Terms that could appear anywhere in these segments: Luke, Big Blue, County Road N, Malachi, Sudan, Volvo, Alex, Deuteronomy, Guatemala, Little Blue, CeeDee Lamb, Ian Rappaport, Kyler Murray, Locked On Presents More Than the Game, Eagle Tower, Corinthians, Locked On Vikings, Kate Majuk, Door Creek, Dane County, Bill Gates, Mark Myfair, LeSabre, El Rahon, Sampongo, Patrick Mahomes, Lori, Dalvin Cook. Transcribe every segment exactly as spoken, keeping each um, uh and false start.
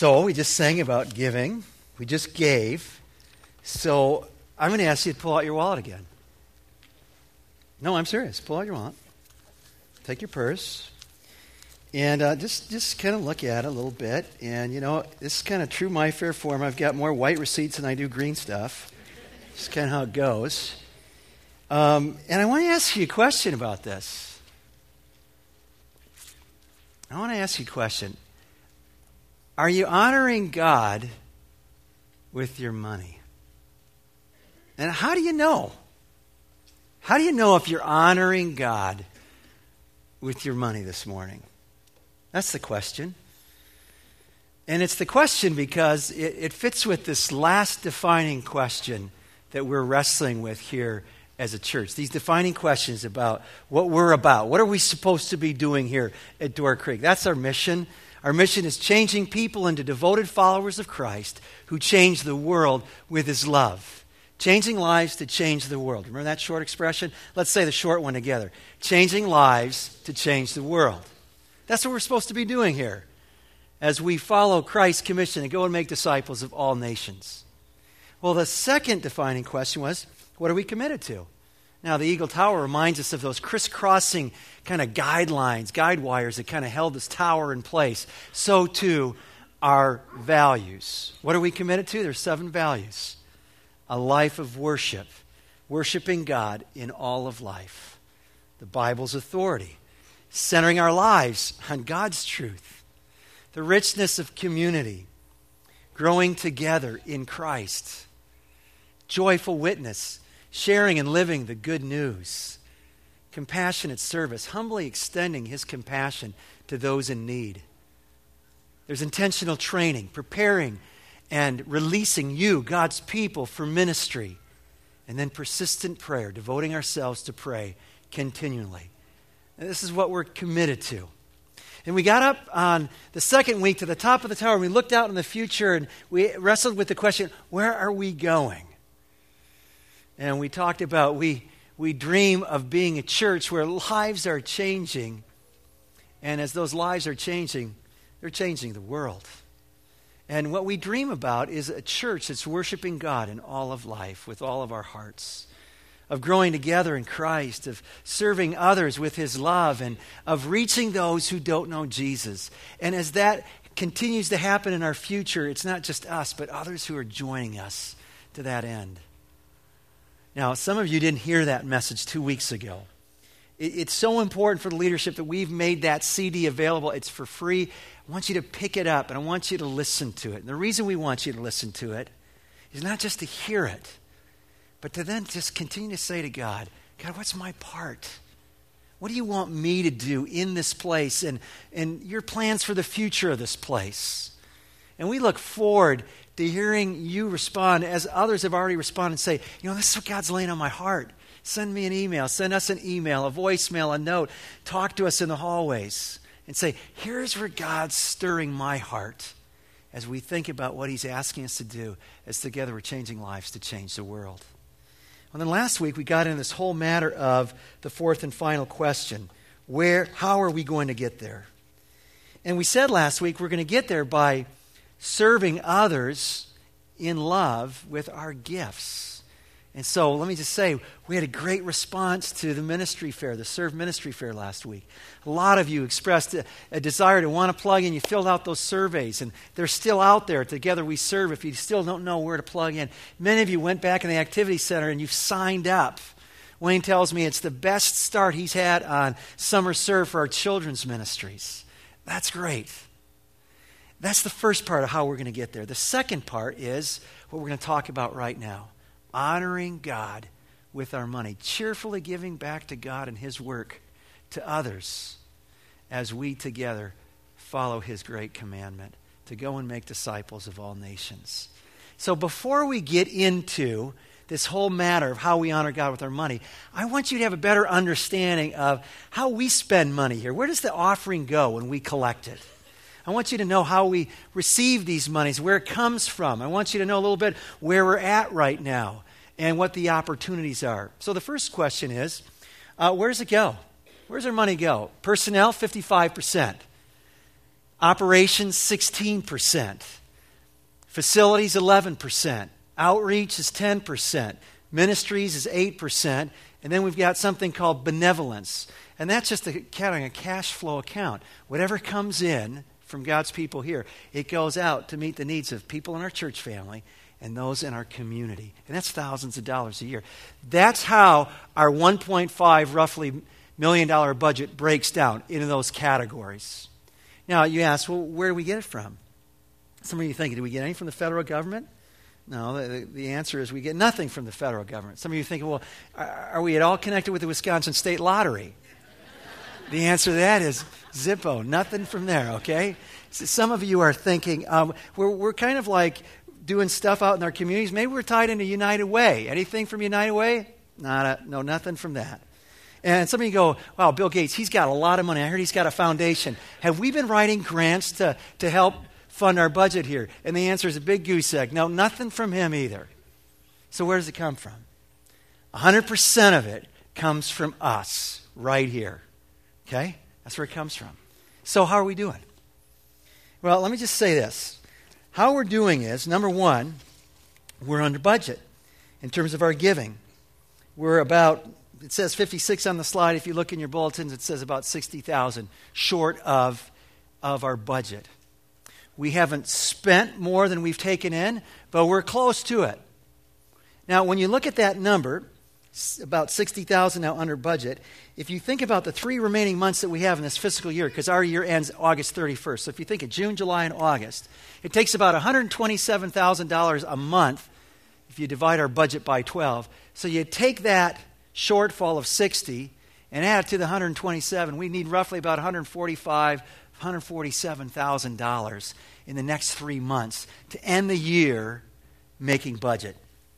So we just sang about giving. We just gave. So I'm going to ask you to pull out your wallet again. No, I'm serious. Pull out your wallet. Take your purse. And uh, just just kind of look at it a little bit. And, you know, this is kind of true Myfair form. I've got more white receipts than I do green stuff. It's kind of how it goes. Um, and I want to ask you a question about this. I want to ask you a question. Are you honoring God with your money? And how do you know? How do you know if you're honoring God with your money this morning? That's the question. And it's the question because it, it fits with this last defining question that we're wrestling with here as a church. These defining questions about what we're about. What are we supposed to be doing here at Door Creek? That's our mission. Our mission is changing people into devoted followers of Christ who change the world with his love. Changing lives to change the world. Remember that short expression? Let's say the short one together. Changing lives to change the world. That's what we're supposed to be doing here as we follow Christ's commission and go and make disciples of all nations. Well, the second defining question was, what are we committed to? Now, the Eagle Tower reminds us of those crisscrossing kind of guidelines, guide wires that kind of held this tower in place. So, too, our values. What are we committed to? There's seven values. A life of worship, worshiping God in all of life, the Bible's authority, centering our lives on God's truth, the richness of community, growing together in Christ, joyful witness, sharing and living the good news, compassionate service, humbly extending his compassion to those in need. There's intentional training, preparing and releasing you, God's people, for ministry. And then persistent prayer, devoting ourselves to pray continually. And this is what we're committed to. And we got up on the second week to the top of the tower. And we looked out in the future and we wrestled with the question, where are we going? And we talked about we, we dream of being a church where lives are changing. And as those lives are changing, they're changing the world. And what we dream about is a church that's worshiping God in all of life with all of our hearts, of growing together in Christ, of serving others with his love, and of reaching those who don't know Jesus. And as that continues to happen in our future, it's not just us, but others who are joining us to that end. Now, some of you didn't hear that message two weeks ago. It's so important for the leadership that we've made that C D available. It's for free. I want you to pick it up, and I want you to listen to it. And the reason we want you to listen to it is not just to hear it, but to then just continue to say to God, God, what's my part? What do you want me to do in this place and, and your plans for the future of this place? And we look forward to hearing you respond, as others have already responded, and say, you know, this is what God's laying on my heart. Send me an email. Send us an email, a voicemail, a note. Talk to us in the hallways and say, here's where God's stirring my heart as we think about what he's asking us to do as together we're changing lives to change the world. And then last week we got into this whole matter of the fourth and final question. Where, how are we going to get there? And we said last week we're going to get there by serving others in love with our gifts. And so let me just say, we had a great response to the ministry fair, the Serve Ministry Fair last week. A lot of you expressed a, a desire to want to plug in. You filled out those surveys, and they're still out there. Together We Serve, if you still don't know where to plug in. Many of you went back in the Activity Center, and you've signed up. Wayne tells me it's the best start he's had on Summer Serve for our children's ministries. That's great. That's the first part of how we're going to get there. The second part is what we're going to talk about right now. Honoring God with our money, cheerfully giving back to God and his work to others as we together follow his great commandment to go and make disciples of all nations. So before we get into this whole matter of how we honor God with our money, I want you to have a better understanding of how we spend money here. Where does the offering go when we collect it? I want you to know how we receive these monies, where it comes from. I want you to know a little bit where we're at right now and what the opportunities are. So the first question is, uh, where does it go? Where does our money go? Personnel, fifty-five percent. Operations, sixteen percent. Facilities, eleven percent. Outreach is ten percent. Ministries is eight percent. And then we've got something called benevolence. And that's just a, kind of a cash flow account. Whatever comes in from God's people here, it goes out to meet the needs of people in our church family and those in our community. And that's thousands of dollars a year. That's how our one point five roughly million dollar budget breaks down into those categories. Now you ask, well, where do we get it from? Some of you are thinking, do we get any from the federal government? No, the, the answer is we get nothing from the federal government. Some of you are thinking, well, are we at all connected with the Wisconsin State Lottery? The answer to that is zippo, nothing from there, okay? So some of you are thinking, um, we're, we're kind of like doing stuff out in our communities. Maybe we're tied into United Way. Anything from United Way? Not a, no, nothing from that. And some of you go, wow, Bill Gates, he's got a lot of money. I heard he's got a foundation. Have we been writing grants to, to help fund our budget here? And the answer is a big goose egg. No, nothing from him either. So where does it come from? one hundred percent of it comes from us right here, okay? That's where it comes from. So how are we doing? Well, let me just say this. How we're doing is, number one, we're under budget in terms of our giving. We're about... It says fifty-six on the slide. If you look in your bulletins, it says about sixty thousand short of, of our budget. We haven't spent more than we've taken in, but we're close to it. Now, when you look at that number, about sixty thousand now under budget, if you think about the three remaining months that we have in this fiscal year, because our year ends August thirty-first. So if you think of June, July, and August, it takes about one hundred twenty-seven thousand dollars a month if you divide our budget by twelve. So you take that shortfall of sixty and add to the one hundred twenty-seven, we need roughly about one hundred forty-five thousand dollars, one hundred forty-seven thousand dollars in the next three months to end the year making budget.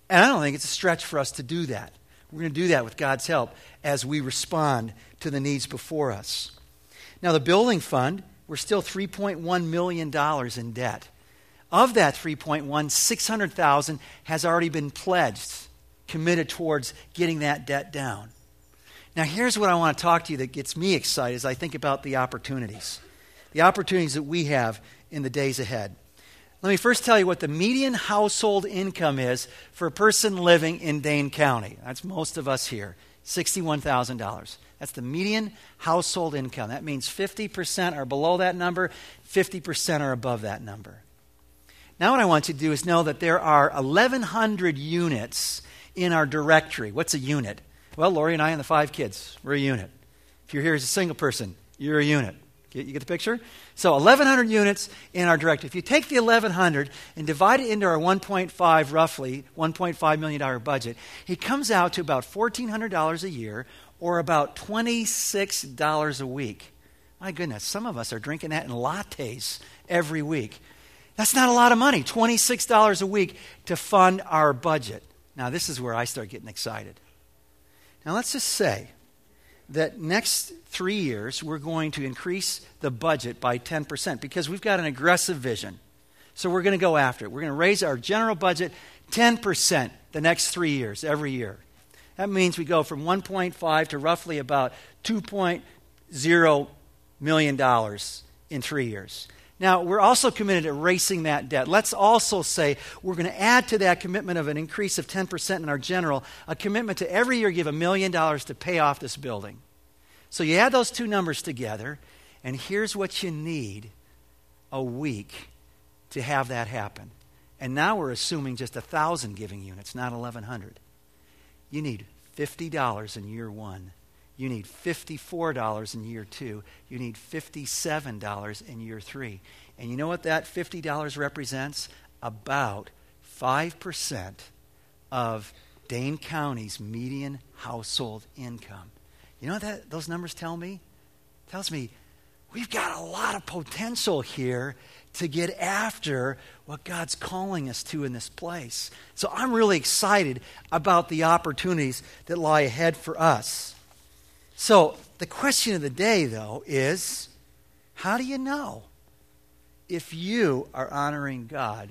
And I don't think it's a stretch for us to do that. We're going to do that with God's help as we respond to the needs before us. Now, the building fund, we're still three point one million dollars in debt. Of that three point one, six hundred thousand has already been pledged, committed towards getting that debt down. Now, here's what I want to talk to you that gets me excited as I think about the opportunities, the opportunities that we have in the days ahead. Let me first tell you what the median household income is for a person living in Dane County. That's most of us here, sixty-one thousand dollars. That's the median household income. That means fifty percent are below that number, fifty percent are above that number. Now, what I want you to do is know that there are eleven hundred units in our directory. What's a unit? Well, Lori and I and the five kids, we're a unit. If you're here as a single person, you're a unit. You get the picture? So eleven hundred units in our directory. If you take the eleven hundred and divide it into our one point five, roughly one point five million dollars budget, it comes out to about one thousand four hundred dollars a year or about twenty-six dollars a week. My goodness, some of us are drinking that in lattes every week. That's not a lot of money, twenty-six dollars a week to fund our budget. Now, this is where I start getting excited. Now, let's just say that next three years, we're going to increase the budget by ten percent because we've got an aggressive vision. So we're going to go after it. We're going to raise our general budget ten percent the next three years, every year. That means we go from one point five to roughly about two point zero million dollars in three years. Now, we're also committed to erasing that debt. Let's also say we're going to add to that commitment of an increase of ten percent in our general, a commitment to every year give a million dollars to pay off this building. So you add those two numbers together, and here's what you need a week to have that happen. And now we're assuming just one thousand giving units, not eleven hundred. You need fifty dollars in year one. You need fifty-four dollars in year two. You need fifty-seven dollars in year three. And you know what that fifty dollars represents? About five percent of Dane County's median household income. You know what that, those numbers tell me? It tells me we've got a lot of potential here to get after what God's calling us to in this place. So I'm really excited about the opportunities that lie ahead for us. So the question of the day, though, is how do you know if you are honoring God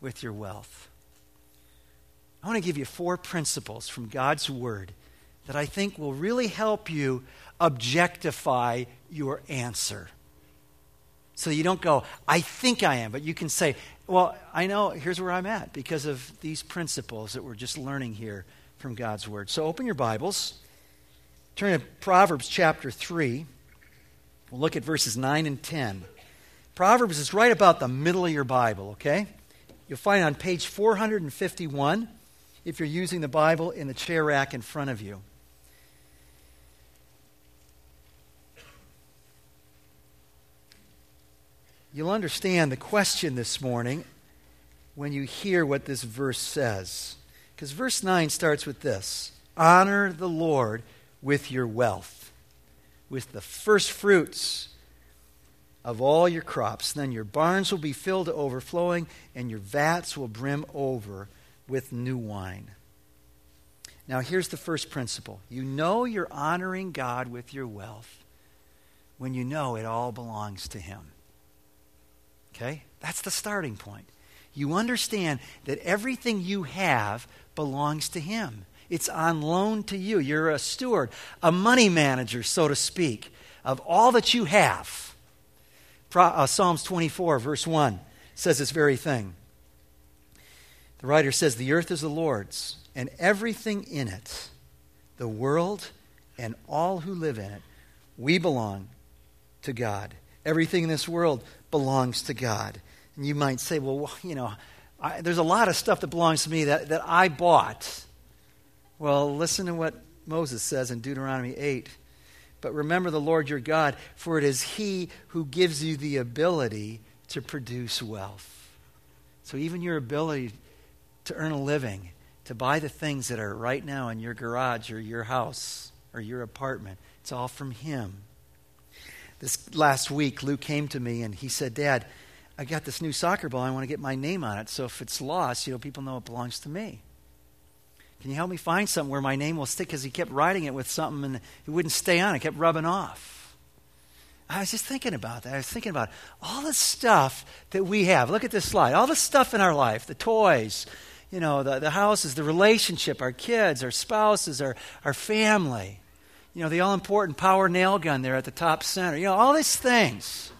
with your wealth? I want to give you four principles from God's Word that I think will really help you objectify your answer. So you don't go, I think I am, but you can say, well, I know here's where I'm at because of these principles that we're just learning here from God's Word. So open your Bibles. Turn to Proverbs chapter three. We'll look at verses nine and ten. Proverbs is right about the middle of your Bible, okay? You'll find on page four fifty-one if you're using the Bible in the chair rack in front of you. You'll understand the question this morning when you hear what this verse says. Because verse nine starts with this: honor the Lord with your wealth, with the first fruits of all your crops. Then your barns will be filled to overflowing, and your vats will brim over with new wine. Now here's the first principle. You know you're honoring God with your wealth when you know it all belongs to Him. Okay? That's the starting point. You understand that everything you have belongs to Him. It's on loan to you. You're a steward, a money manager, so to speak, of all that you have. Pro, uh, Psalms twenty-four, verse one, says this very thing. The writer says, the earth is the Lord's, and everything in it, the world and all who live in it, we belong to God. Everything in this world belongs to God. And you might say, well, you know, I, there's a lot of stuff that belongs to me that, that I bought. Well, listen to what Moses says in Deuteronomy eight. But remember the Lord your God, for it is He who gives you the ability to produce wealth. So even your ability to earn a living, to buy the things that are right now in your garage or your house or your apartment, it's all from Him. This last week, Luke came to me and he said, Dad, I got this new soccer ball. I want to get my name on it. So if it's lost, you know, people know it belongs to me. Can you help me find something where my name will stick? Because he kept writing it with something and it wouldn't stay on. It kept rubbing off. I was just thinking about that. I was thinking about it. All the stuff that we have. Look at this slide. All the stuff in our life, the toys, you know, the, the houses, the relationship, our kids, our spouses, our, our family. You know, the all-important power nail gun there at the top center. You know, all these things.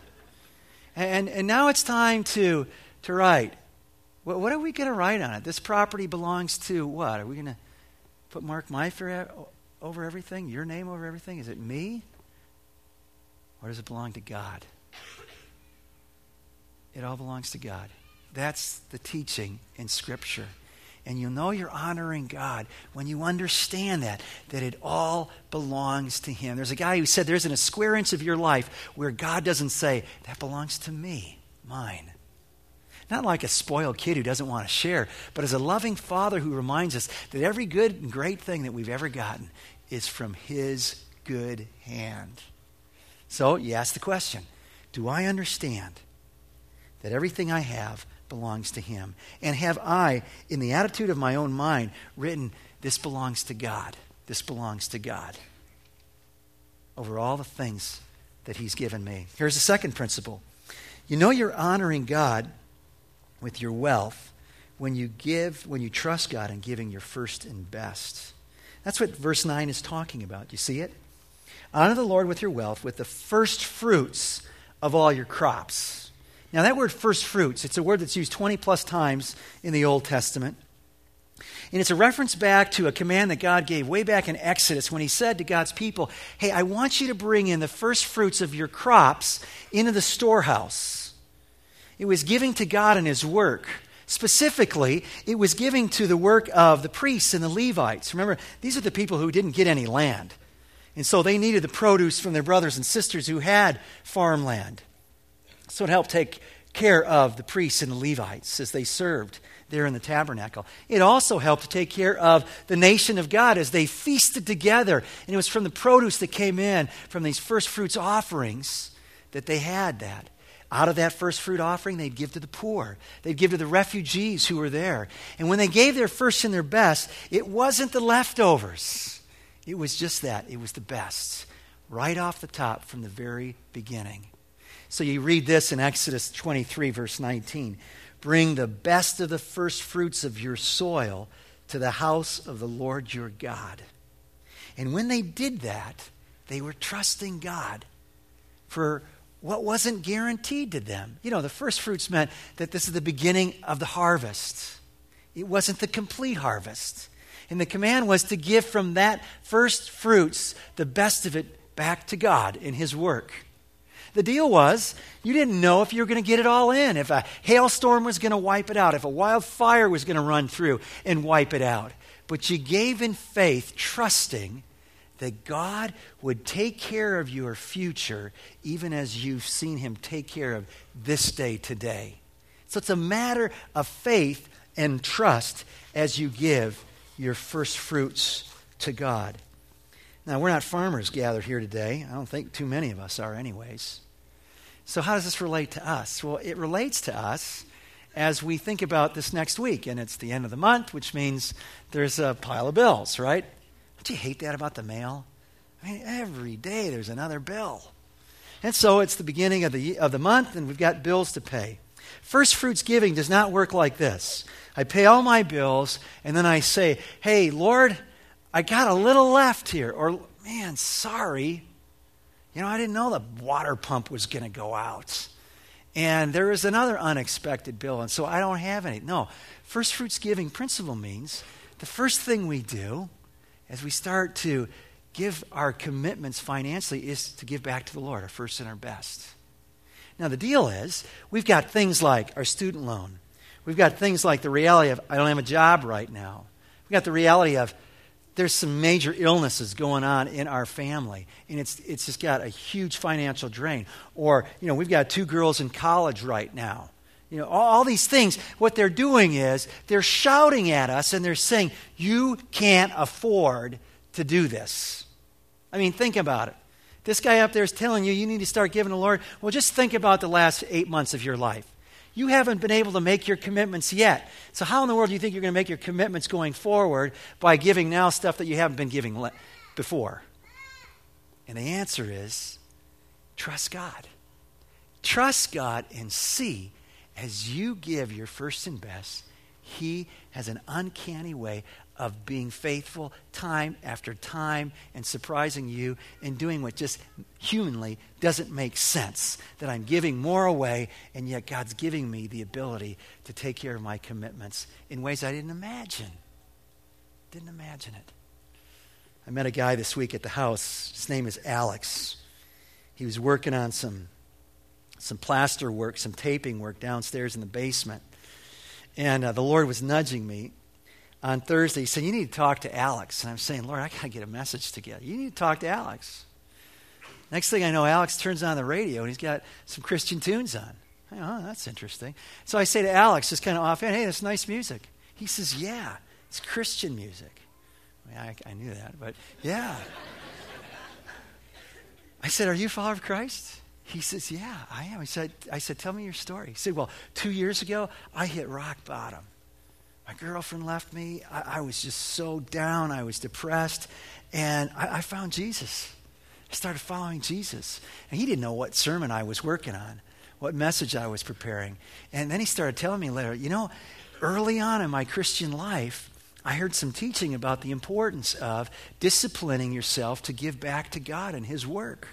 And and now it's time to to write. What, what are we going to write on it? This property belongs to what? Are we going to put Mark Myfair over everything? Your name over everything? Is it me? Or does it belong to God? It all belongs to God. That's the teaching in Scripture. And you'll know you're honoring God when you understand that, that it all belongs to Him. There's a guy who said there isn't a square inch of your life where God doesn't say, that belongs to me, mine. Not like a spoiled kid who doesn't want to share, but as a loving father who reminds us that every good and great thing that we've ever gotten is from His good hand. So you ask the question, do I understand that everything I have belongs to Him? And have I, in the attitude of my own mind, written, this belongs to God, this belongs to God, over all the things that He's given me? Here's the second principle. You know you're honoring God with your wealth when you give, when you trust God in giving your first and best. That's what verse nine is talking about. You see it? Honor the Lord with your wealth, with the first fruits of all your crops. Now that word first fruits, it's a word that's used twenty plus times in the Old Testament. And it's a reference back to a command that God gave way back in Exodus when He said to God's people, hey, I want you to bring in the first fruits of your crops into the storehouse. It was giving to God and His work. Specifically, it was giving to the work of the priests and the Levites. Remember, these are the people who didn't get any land. And so they needed the produce from their brothers and sisters who had farmland. So it helped take care of the priests and the Levites as they served there in the tabernacle. It also helped to take care of the nation of God as they feasted together. And it was from the produce that came in from these first fruits offerings that they had that. Out of that first fruit offering, they'd give to the poor. They'd give to the refugees who were there. And when they gave their first and their best, it wasn't the leftovers. It was just that. It was the best. Right off the top from the very beginning. So you read this in Exodus twenty-three, verse nineteen. Bring the best of the first fruits of your soil to the house of the Lord your God. And when they did that, they were trusting God for what wasn't guaranteed to them. You know, the first fruits meant that this is the beginning of the harvest. It wasn't the complete harvest. And the command was to give from that first fruits the best of it back to God in his work. The deal was, you didn't know if you were going to get it all in, if a hailstorm was going to wipe it out, if a wildfire was going to run through and wipe it out. But you gave in faith, trusting that God would take care of your future, even as you've seen him take care of this day today. So it's a matter of faith and trust as you give your first fruits to God. Now, we're not farmers gathered here today. I don't think too many of us are anyways. So how does this relate to us? Well, it relates to us as we think about this next week. And it's the end of the month, which means there's a pile of bills, right? Don't you hate that about the mail? I mean, every day there's another bill. And so it's the beginning of the of the month, and we've got bills to pay. First fruits giving does not work like this. I pay all my bills, and then I say, hey, Lord, I got a little left here. Or, man, sorry. You know, I didn't know the water pump was going to go out. And there is another unexpected bill, and so I don't have any. No, first fruits giving principle means the first thing we do as we start to give our commitments financially is to give back to the Lord, our first and our best. Now, the deal is we've got things like our student loan. We've got things like the reality of I don't have a job right now. We've got the reality of there's some major illnesses going on in our family, and it's it's just got a huge financial drain. Or, you know, we've got two girls in college right now. You know, all, all these things, what they're doing is they're shouting at us, and they're saying, you can't afford to do this. I mean, think about it. This guy up there is telling you, you need to start giving to the Lord. Well, just think about the last eight months of your life. You haven't been able to make your commitments yet. So how in the world do you think you're going to make your commitments going forward by giving now stuff that you haven't been giving le- before? And the answer is, trust God. Trust God and see as you give your first and best, he has an uncanny way of being faithful time after time and surprising you and doing what just humanly doesn't make sense, that I'm giving more away, and yet God's giving me the ability to take care of my commitments in ways I didn't imagine. Didn't imagine it. I met a guy this week at the house. His name is Alex. He was working on some, some plaster work, some taping work downstairs in the basement. And uh, the Lord was nudging me on Thursday. He said, you need to talk to Alex. And I'm saying, Lord, I got to get a message together. You need to talk to Alex. Next thing I know, Alex turns on the radio, and he's got some Christian tunes on. I go, oh, that's interesting. So I say to Alex, just kind of offhand, hey, that's nice music. He says, yeah, it's Christian music. I mean, I, I knew that, but yeah. I said, are you a follower of Christ? He says, yeah, I am. He said, I said, tell me your story. He said, well, two years ago, I hit rock bottom. My girlfriend left me. I, I was just so down. I was depressed. And I, I found Jesus. I started following Jesus. And he didn't know what sermon I was working on, what message I was preparing. And then he started telling me later, you know, early on in my Christian life, I heard some teaching about the importance of disciplining yourself to give back to God and his work.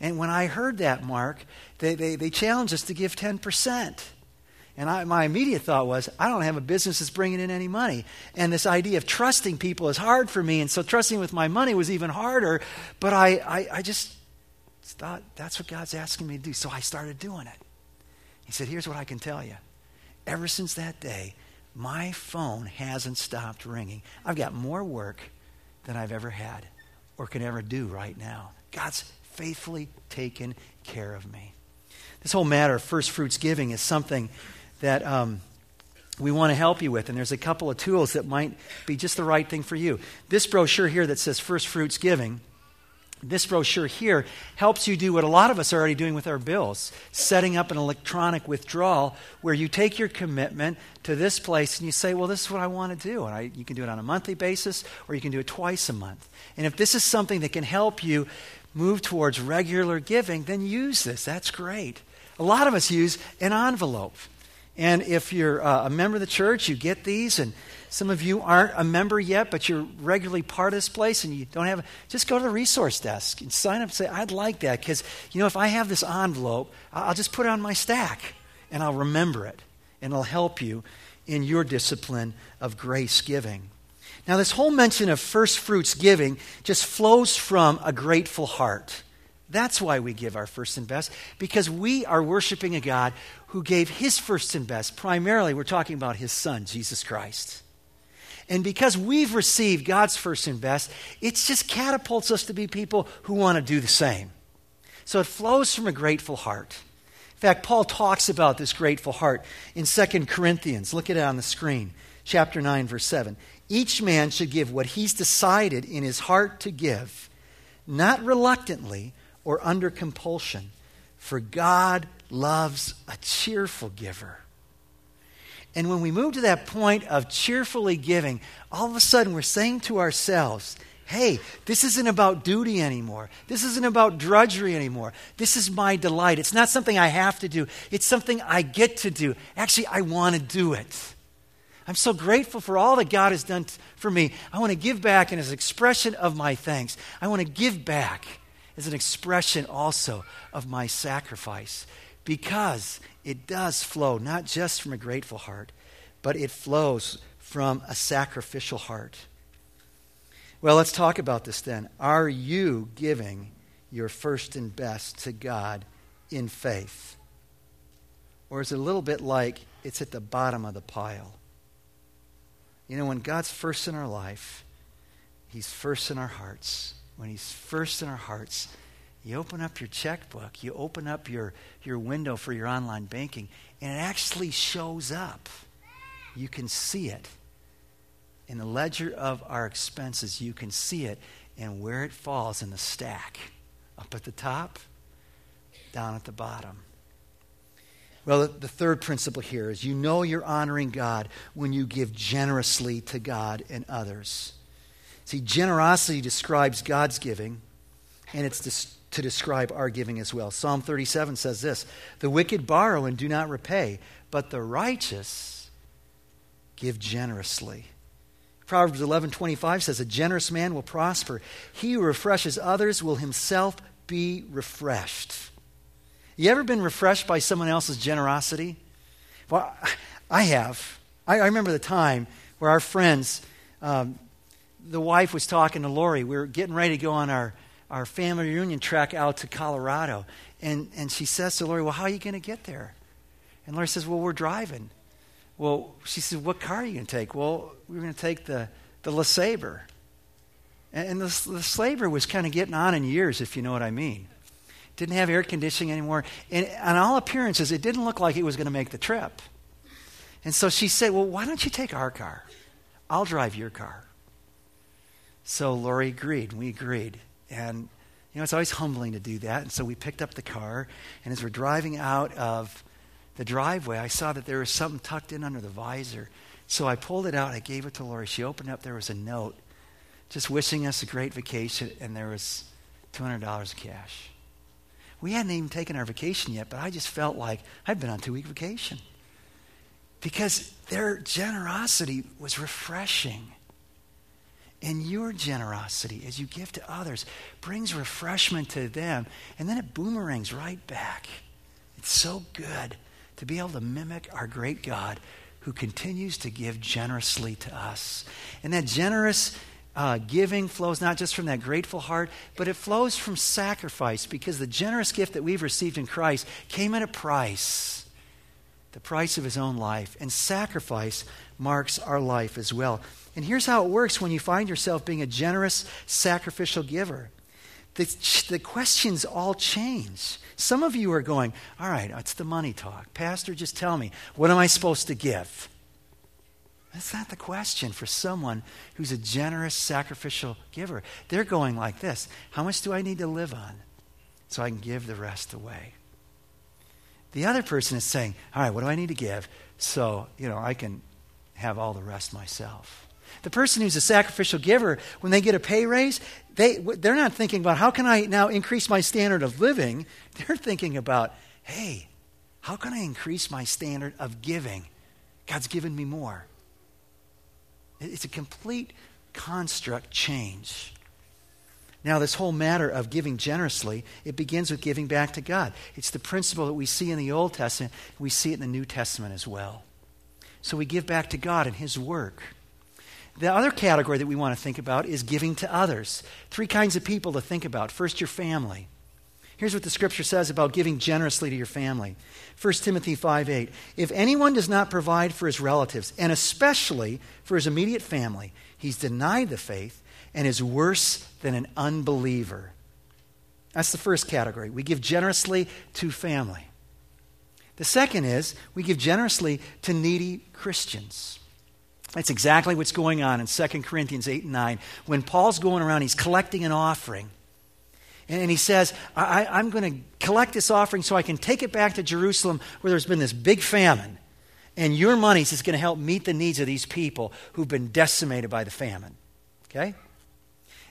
And when I heard that, Mark, they, they, they challenged us to give ten percent. And I, my immediate thought was, I don't have a business that's bringing in any money. And this idea of trusting people is hard for me. And so trusting with my money was even harder. But I, I, I just thought, that's what God's asking me to do. So I started doing it. He said, here's what I can tell you. Ever since that day, my phone hasn't stopped ringing. I've got more work than I've ever had or could ever do right now. God's faithfully taken care of me. This whole matter of first fruits giving is something that um, we want to help you with, and there's a couple of tools that might be just the right thing for you. This brochure here that says first fruits giving, this brochure here helps you do what a lot of us are already doing with our bills, setting up an electronic withdrawal where you take your commitment to this place and you say, well, this is what I want to do. And I, you can do it on a monthly basis, or you can do it twice a month. And if this is something that can help you move towards regular giving, then use this. That's great. A lot of us use an envelope. And if you're uh, a member of the church, you get these. And Some of you aren't a member yet, but you're regularly part of this place and you don't have, just go to the resource desk and sign up and say, I'd like that, because, you know, if I have this envelope, I'll just put it on my stack and I'll remember it and it'll help you in your discipline of grace giving. Now, this whole mention of first fruits giving just flows from a grateful heart. That's why we give our first and best, because we are worshiping a God who gave his first and best. Primarily, we're talking about his son, Jesus Christ. And because we've received God's first and best, it just catapults us to be people who want to do the same. So it flows from a grateful heart. In fact, Paul talks about this grateful heart in Second Corinthians. Look at it on the screen. Chapter nine, verse seven. Each man should give what he's decided in his heart to give, not reluctantly or under compulsion, for God loves a cheerful giver. And when we move to that point of cheerfully giving, all of a sudden we're saying to ourselves, hey, this isn't about duty anymore. This isn't about drudgery anymore. This is my delight. It's not something I have to do. It's something I get to do. Actually, I want to do it. I'm so grateful for all that God has done for me. I want to give back in his expression of my thanks. I want to give back as an expression also of my sacrifice, because it does flow not just from a grateful heart, but it flows from a sacrificial heart. Well, let's talk about this then. Are you giving your first and best to God in faith? Or is it a little bit like it's at the bottom of the pile? You know, when God's first in our life, he's first in our hearts. When he's first in our hearts, you open up your checkbook, you open up your, your window for your online banking, and it actually shows up. You can see it. In the ledger of our expenses, you can see it and where it falls in the stack. Up at the top, down at the bottom. Well, the third principle here is you know you're honoring God when you give generously to God and others. See, generosity describes God's giving, and it's dis- to describe our giving as well. Psalm thirty-seven says this, the wicked borrow and do not repay, but the righteous give generously. Proverbs eleven twenty-five says, a generous man will prosper. He who refreshes others will himself be refreshed. You ever been refreshed by someone else's generosity? Well, I have. I, I remember the time where our friends, um, the wife was talking to Lori. We were getting ready to go on our, our family reunion trek out to Colorado. And, and she says to Lori, well, how are you going to get there? And Lori says, well, we're driving. Well, she says, what car are you going to take? Well, we were going to take the, the LeSabre. And, and the, the LeSabre was kind of getting on in years, if you know what I mean. Didn't have air conditioning anymore. And on all appearances, it didn't look like it was going to make the trip. And so she said, well, why don't you take our car? I'll drive your car. So Lori agreed, and we agreed. And, you know, it's always humbling to do that. And so we picked up the car, and as we're driving out of the driveway, I saw that there was something tucked in under the visor. So I pulled it out. I gave it to Lori. She opened up. There was a note just wishing us a great vacation, and there was two hundred dollars cash. We hadn't even taken our vacation yet, but I just felt like I'd been on a two-week vacation because their generosity was refreshing. And your generosity as you give to others brings refreshment to them, and then it boomerangs right back. It's so good to be able to mimic our great God who continues to give generously to us. And that generous uh, giving flows not just from that grateful heart, but it flows from sacrifice, because the generous gift that we've received in Christ came at a price, the price of his own life, and sacrifice marks our life as well. And here's how it works when you find yourself being a generous, sacrificial giver. The, the questions all change. Some of you are going, all right, it's the money talk. Pastor, just tell me, what am I supposed to give? That's not the question for someone who's a generous, sacrificial giver. They're going like this, how much do I need to live on so I can give the rest away? The other person is saying, all right, what do I need to give so, you know, I can have all the rest myself? The person who's a sacrificial giver, when they get a pay raise, they, they're not thinking about how can I now increase my standard of living. They're thinking about, hey, how can I increase my standard of giving? God's given me more. It's a complete construct change. Now, this whole matter of giving generously, it begins with giving back to God. It's the principle that we see in the Old Testament. We see it in the New Testament as well. So we give back to God and his work. The other category that we want to think about is giving to others. Three kinds of people to think about. First, your family. Here's what the scripture says about giving generously to your family. First Timothy five eight. If anyone does not provide for his relatives, and especially for his immediate family, he's denied the faith and is worse than an unbeliever. That's the first category. We give generously to family. The second is we give generously to needy Christians. That's exactly what's going on in Second Corinthians eight and nine. When Paul's going around, he's collecting an offering. And, and he says, I, I'm going to collect this offering so I can take it back to Jerusalem where there's been this big famine. And your money is going to help meet the needs of these people who've been decimated by the famine. Okay?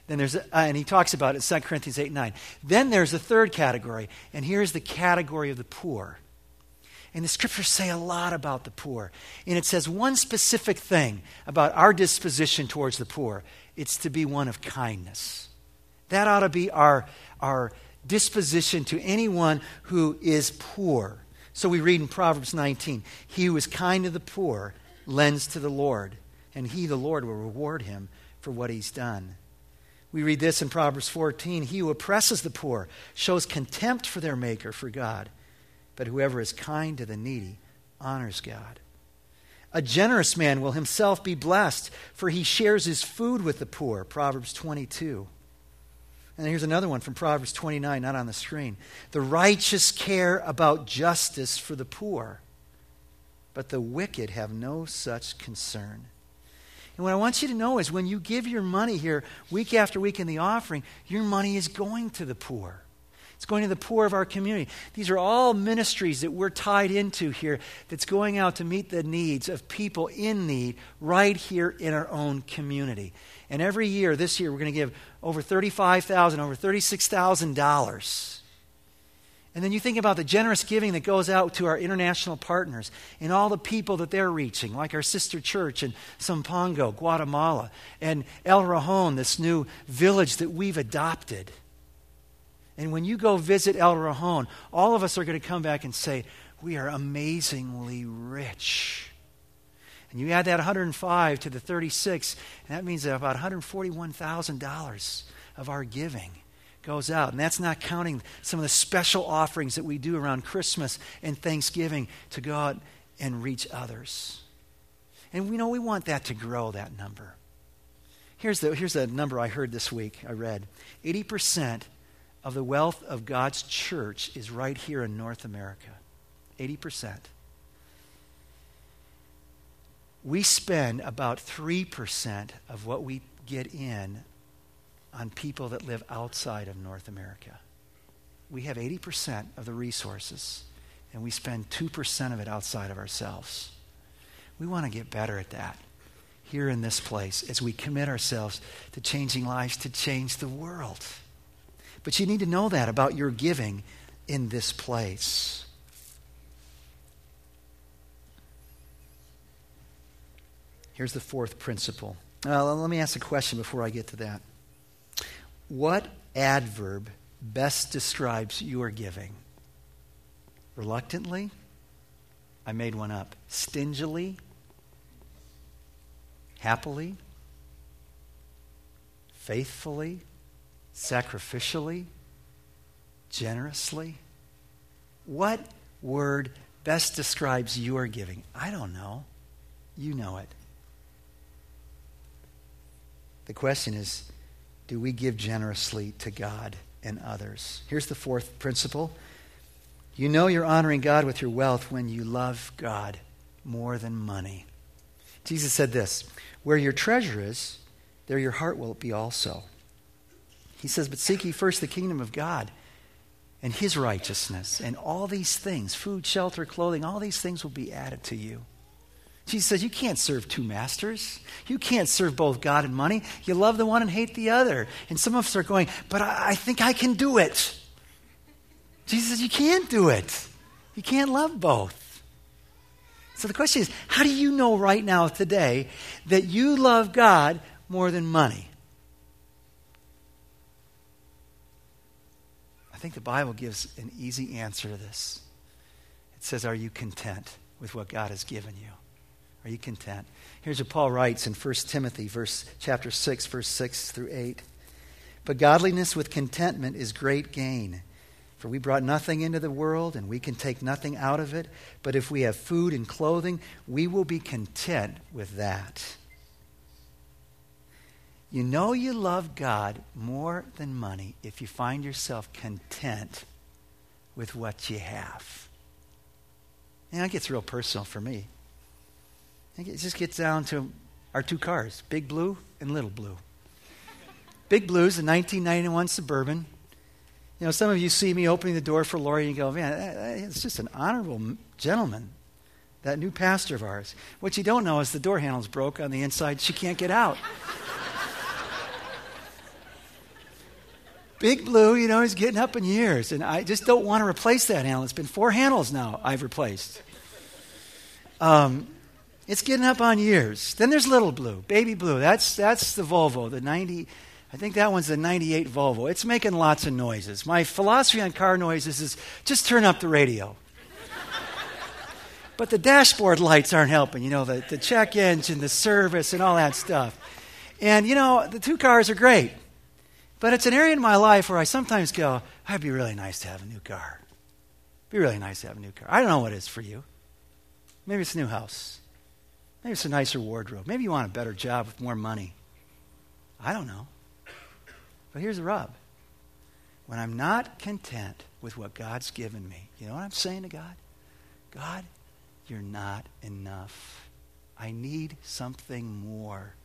Then there's, a, and he talks about it in Second Corinthians eight and nine. Then there's the third category, and here's the category of the poor. And the scriptures say a lot about the poor. And it says one specific thing about our disposition towards the poor. It's to be one of kindness. That ought to be our, our disposition to anyone who is poor. So we read in Proverbs nineteen, he who is kind to the poor lends to the Lord, and he, the Lord, will reward him for what he's done. We read this in Proverbs fourteen, he who oppresses the poor shows contempt for their maker, for God. But whoever is kind to the needy honors God. A generous man will himself be blessed, for he shares his food with the poor, Proverbs twenty-two. And here's another one from Proverbs twenty-nine, not on the screen. The righteous care about justice for the poor, but the wicked have no such concern. And what I want you to know is when you give your money here week after week in the offering, your money is going to the poor. It's going to the poor of our community. These are all ministries that we're tied into here that's going out to meet the needs of people in need right here in our own community. And every year, this year, we're going to give over thirty-five thousand dollars, over thirty-six thousand dollars. And then you think about the generous giving that goes out to our international partners and all the people that they're reaching, like our sister church in Sampongo, Guatemala, and El Rahon, this new village that we've adopted. And when you go visit El Rahon, all of us are going to come back and say, we are amazingly rich. And you add that one hundred five to the thirty-six, and that means that about one hundred forty-one thousand dollars of our giving goes out. And that's not counting some of the special offerings that we do around Christmas and Thanksgiving to go out and reach others. And we know we want that to grow, that number. Here's the, here's the number I heard this week, I read. eighty percent of the wealth of God's church is right here in North America. eighty percent. We spend about three percent of what we get in on people that live outside of North America. We have eighty percent of the resources, and we spend two percent of it outside of ourselves. We want to get better at that here in this place as we commit ourselves to changing lives, to change the world. But you need to know that about your giving in this place. Here's the fourth principle. Uh, let me ask a question before I get to that. What adverb best describes your giving? Reluctantly? I made one up. Stingily? Happily? Faithfully? Sacrificially, generously? What word best describes your giving? I don't know. You know it. The question is, do we give generously to God and others? Here's the fourth principle. You know you're honoring God with your wealth when you love God more than money. Jesus said this, where your treasure is, there your heart will be also. He says, but seek ye first the kingdom of God and his righteousness, and all these things, food, shelter, clothing, all these things will be added to you. Jesus says, you can't serve two masters. You can't serve both God and money. You love the one and hate the other. And some of us are going, but I, I think I can do it. Jesus says, you can't do it. You can't love both. So the question is, how do you know right now, today, that you love God more than money? I think the Bible gives an easy answer to this. It says, are you content with what God has given you? Are you content? Here's what Paul writes in First Timothy verse, chapter six, verse six through eight. But godliness with contentment is great gain. For we brought nothing into the world, and we can take nothing out of it. But if we have food and clothing, we will be content with that. You know you love God more than money if you find yourself content with what you have. And that gets real personal for me. It just gets down to our two cars, Big Blue and Little Blue. Big Blue's a nineteen ninety-one Suburban. You know, some of you see me opening the door for Lori and you go, man, it's just an honorable gentleman, that new pastor of ours. What you don't know is the door handle's broke on the inside. She can't get out. Big Blue, you know, he's getting up in years. And I just don't want to replace that handle. It's been four handles now I've replaced. Um, it's getting up on years. Then there's Little Blue, Baby Blue. That's, that's the Volvo, the ninety... I think that one's the ninety-eight Volvo. It's making lots of noises. My philosophy on car noises is just turn up the radio. But the dashboard lights aren't helping, you know, the, the check engine, the service, and all that stuff. And, you know, the two cars are great. But it's an area in my life where I sometimes go, I'd be really nice to have a new car. It'd be really nice to have a new car. I don't know what it is for you. Maybe it's a new house. Maybe it's a nicer wardrobe. Maybe you want a better job with more money. I don't know. But here's the rub. When I'm not content with what God's given me, you know what I'm saying to God? God, you're not enough. I need something more.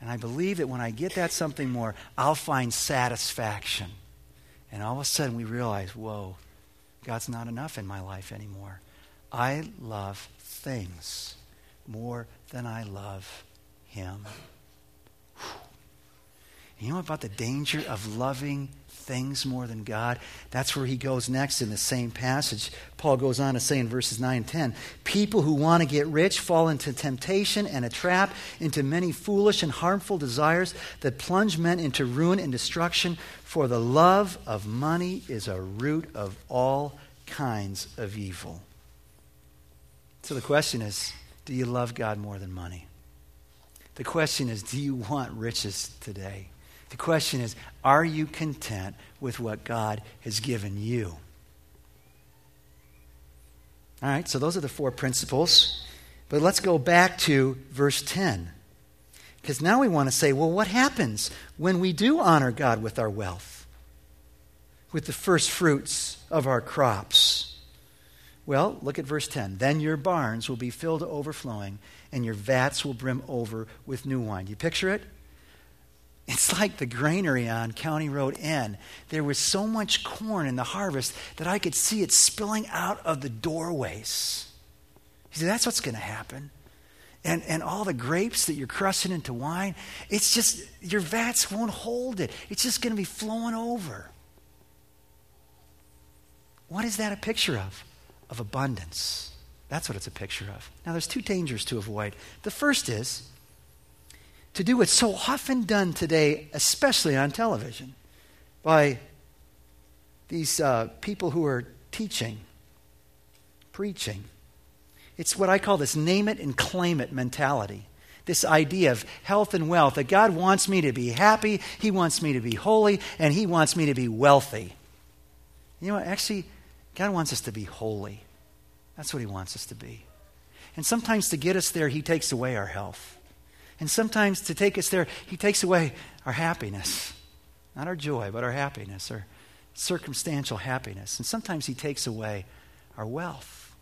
And I believe that when I get that something more, I'll find satisfaction. And all of a sudden we realize, whoa, God's not enough in my life anymore. I love things more than I love Him. You know about the danger of loving things more than God? That's where he goes next in the same passage. Paul goes on to say in verses nine and ten, people who want to get rich fall into temptation and a trap, into many foolish and harmful desires that plunge men into ruin and destruction. For the love of money is a root of all kinds of evil. So the question is, do you love God more than money? The question is, do you want riches today? The question is, are you content with what God has given you? All right, so those are the four principles. But let's go back to verse ten. Because now we want to say, well, what happens when we do honor God with our wealth? With the first fruits of our crops? Well, look at verse ten. Then your barns will be filled to overflowing, and your vats will brim over with new wine. Do you picture it? It's like the granary on County Road N. There was so much corn in the harvest that I could see it spilling out of the doorways. You see, that's what's going to happen. And, and all the grapes that you're crushing into wine, it's just, your vats won't hold it. It's just going to be flowing over. What is that a picture of? Of abundance. That's what it's a picture of. Now, there's two dangers to avoid. The first is to do what's so often done today, especially on television, by these uh, people who are teaching, preaching. It's what I call this name it and claim it mentality. This idea of health and wealth, that God wants me to be happy, He wants me to be holy, and He wants me to be wealthy. You know what? Actually, God wants us to be holy. That's what He wants us to be. And sometimes to get us there, He takes away our health. And sometimes to take us there, He takes away our happiness. Not our joy, but our happiness, our circumstantial happiness. And sometimes He takes away our wealth,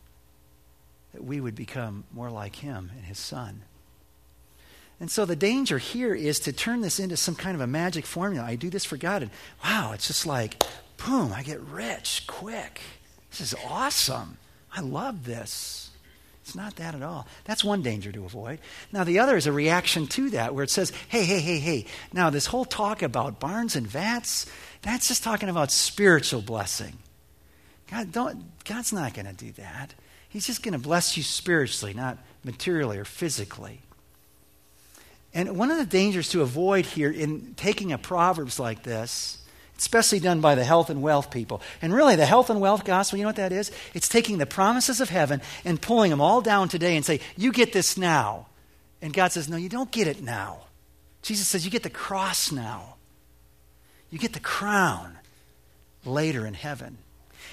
that we would become more like Him and His Son. And so the danger here is to turn this into some kind of a magic formula. I do this for God, and wow, it's just like, boom, I get rich quick. This is awesome. I love this. It's not that at all. That's one danger to avoid. Now, the other is a reaction to that where it says, hey, hey, hey, hey. Now, this whole talk about barns and vats, that's just talking about spiritual blessing. God, don't, God's not going to do that. He's just going to bless you spiritually, not materially or physically. And one of the dangers to avoid here in taking a Proverbs like this, especially done by the health and wealth people, and really the health and wealth gospel, you know what that is? It's taking the promises of heaven and pulling them all down today and say, you get this now. And God says, no, you don't get it now. Jesus says, you get the cross now. You get the crown later in heaven.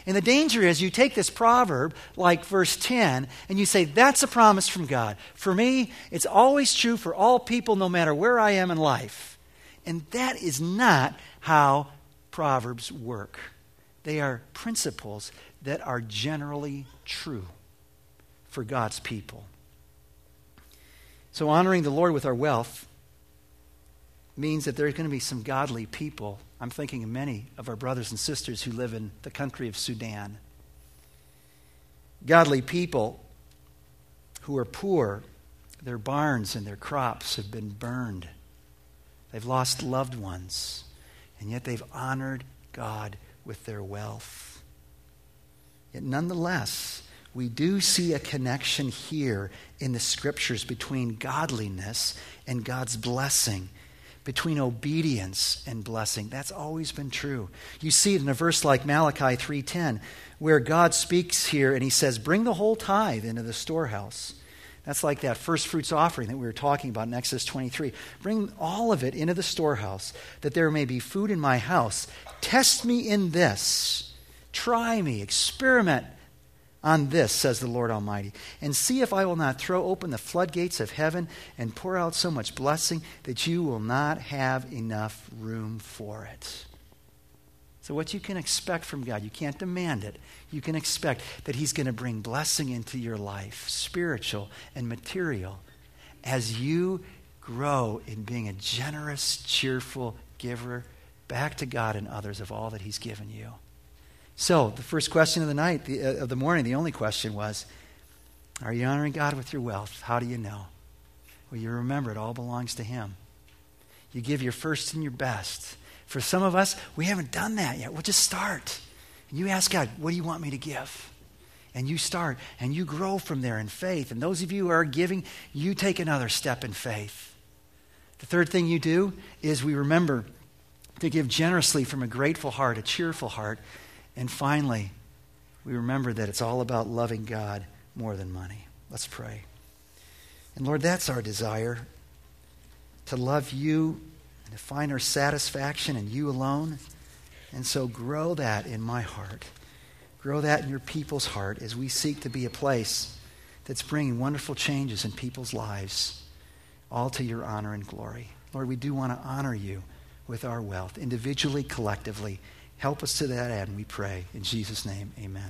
And the danger is you take this proverb, like verse ten, and you say, that's a promise from God. For me, it's always true for all people, no matter where I am in life. And that is not how Proverbs work. They are principles that are generally true for God's people. So honoring the Lord with our wealth means that there's going to be some godly people. I'm thinking of many of our brothers and sisters who live in the country of Sudan. Godly people who are poor, their barns and their crops have been burned. They've lost loved ones, and yet they've honored God with their wealth. Yet nonetheless, we do see a connection here in the scriptures between godliness and God's blessing, between obedience and blessing. That's always been true. You see it in a verse like Malachi three ten, where God speaks here and he says, bring the whole tithe into the storehouse. That's like that first fruits offering that we were talking about in Exodus twenty-three. Bring all of it into the storehouse, that there may be food in my house. Test me in this. Try me. Experiment on this, says the Lord Almighty. And see if I will not throw open the floodgates of heaven and pour out so much blessing that you will not have enough room for it. So what you can expect from God, you can't demand it. You can expect that he's going to bring blessing into your life, spiritual and material, as you grow in being a generous, cheerful giver back to God and others of all that he's given you. So the first question of the night, the, uh, of the morning, the only question was, are you honoring God with your wealth? How do you know? Well, you remember it all belongs to him. You give your first and your best. For some of us, we haven't done that yet. We'll just start. And you ask God, what do you want me to give? And you start, and you grow from there in faith. And those of you who are giving, you take another step in faith. The third thing you do is we remember to give generously from a grateful heart, a cheerful heart. And finally, we remember that it's all about loving God more than money. Let's pray. And Lord, that's our desire, to love you, to find our satisfaction in you alone. And so grow that in my heart. Grow that in your people's heart as we seek to be a place that's bringing wonderful changes in people's lives, all to your honor and glory. Lord, we do want to honor you with our wealth, individually, collectively. Help us to that end, we pray. In Jesus' name, amen.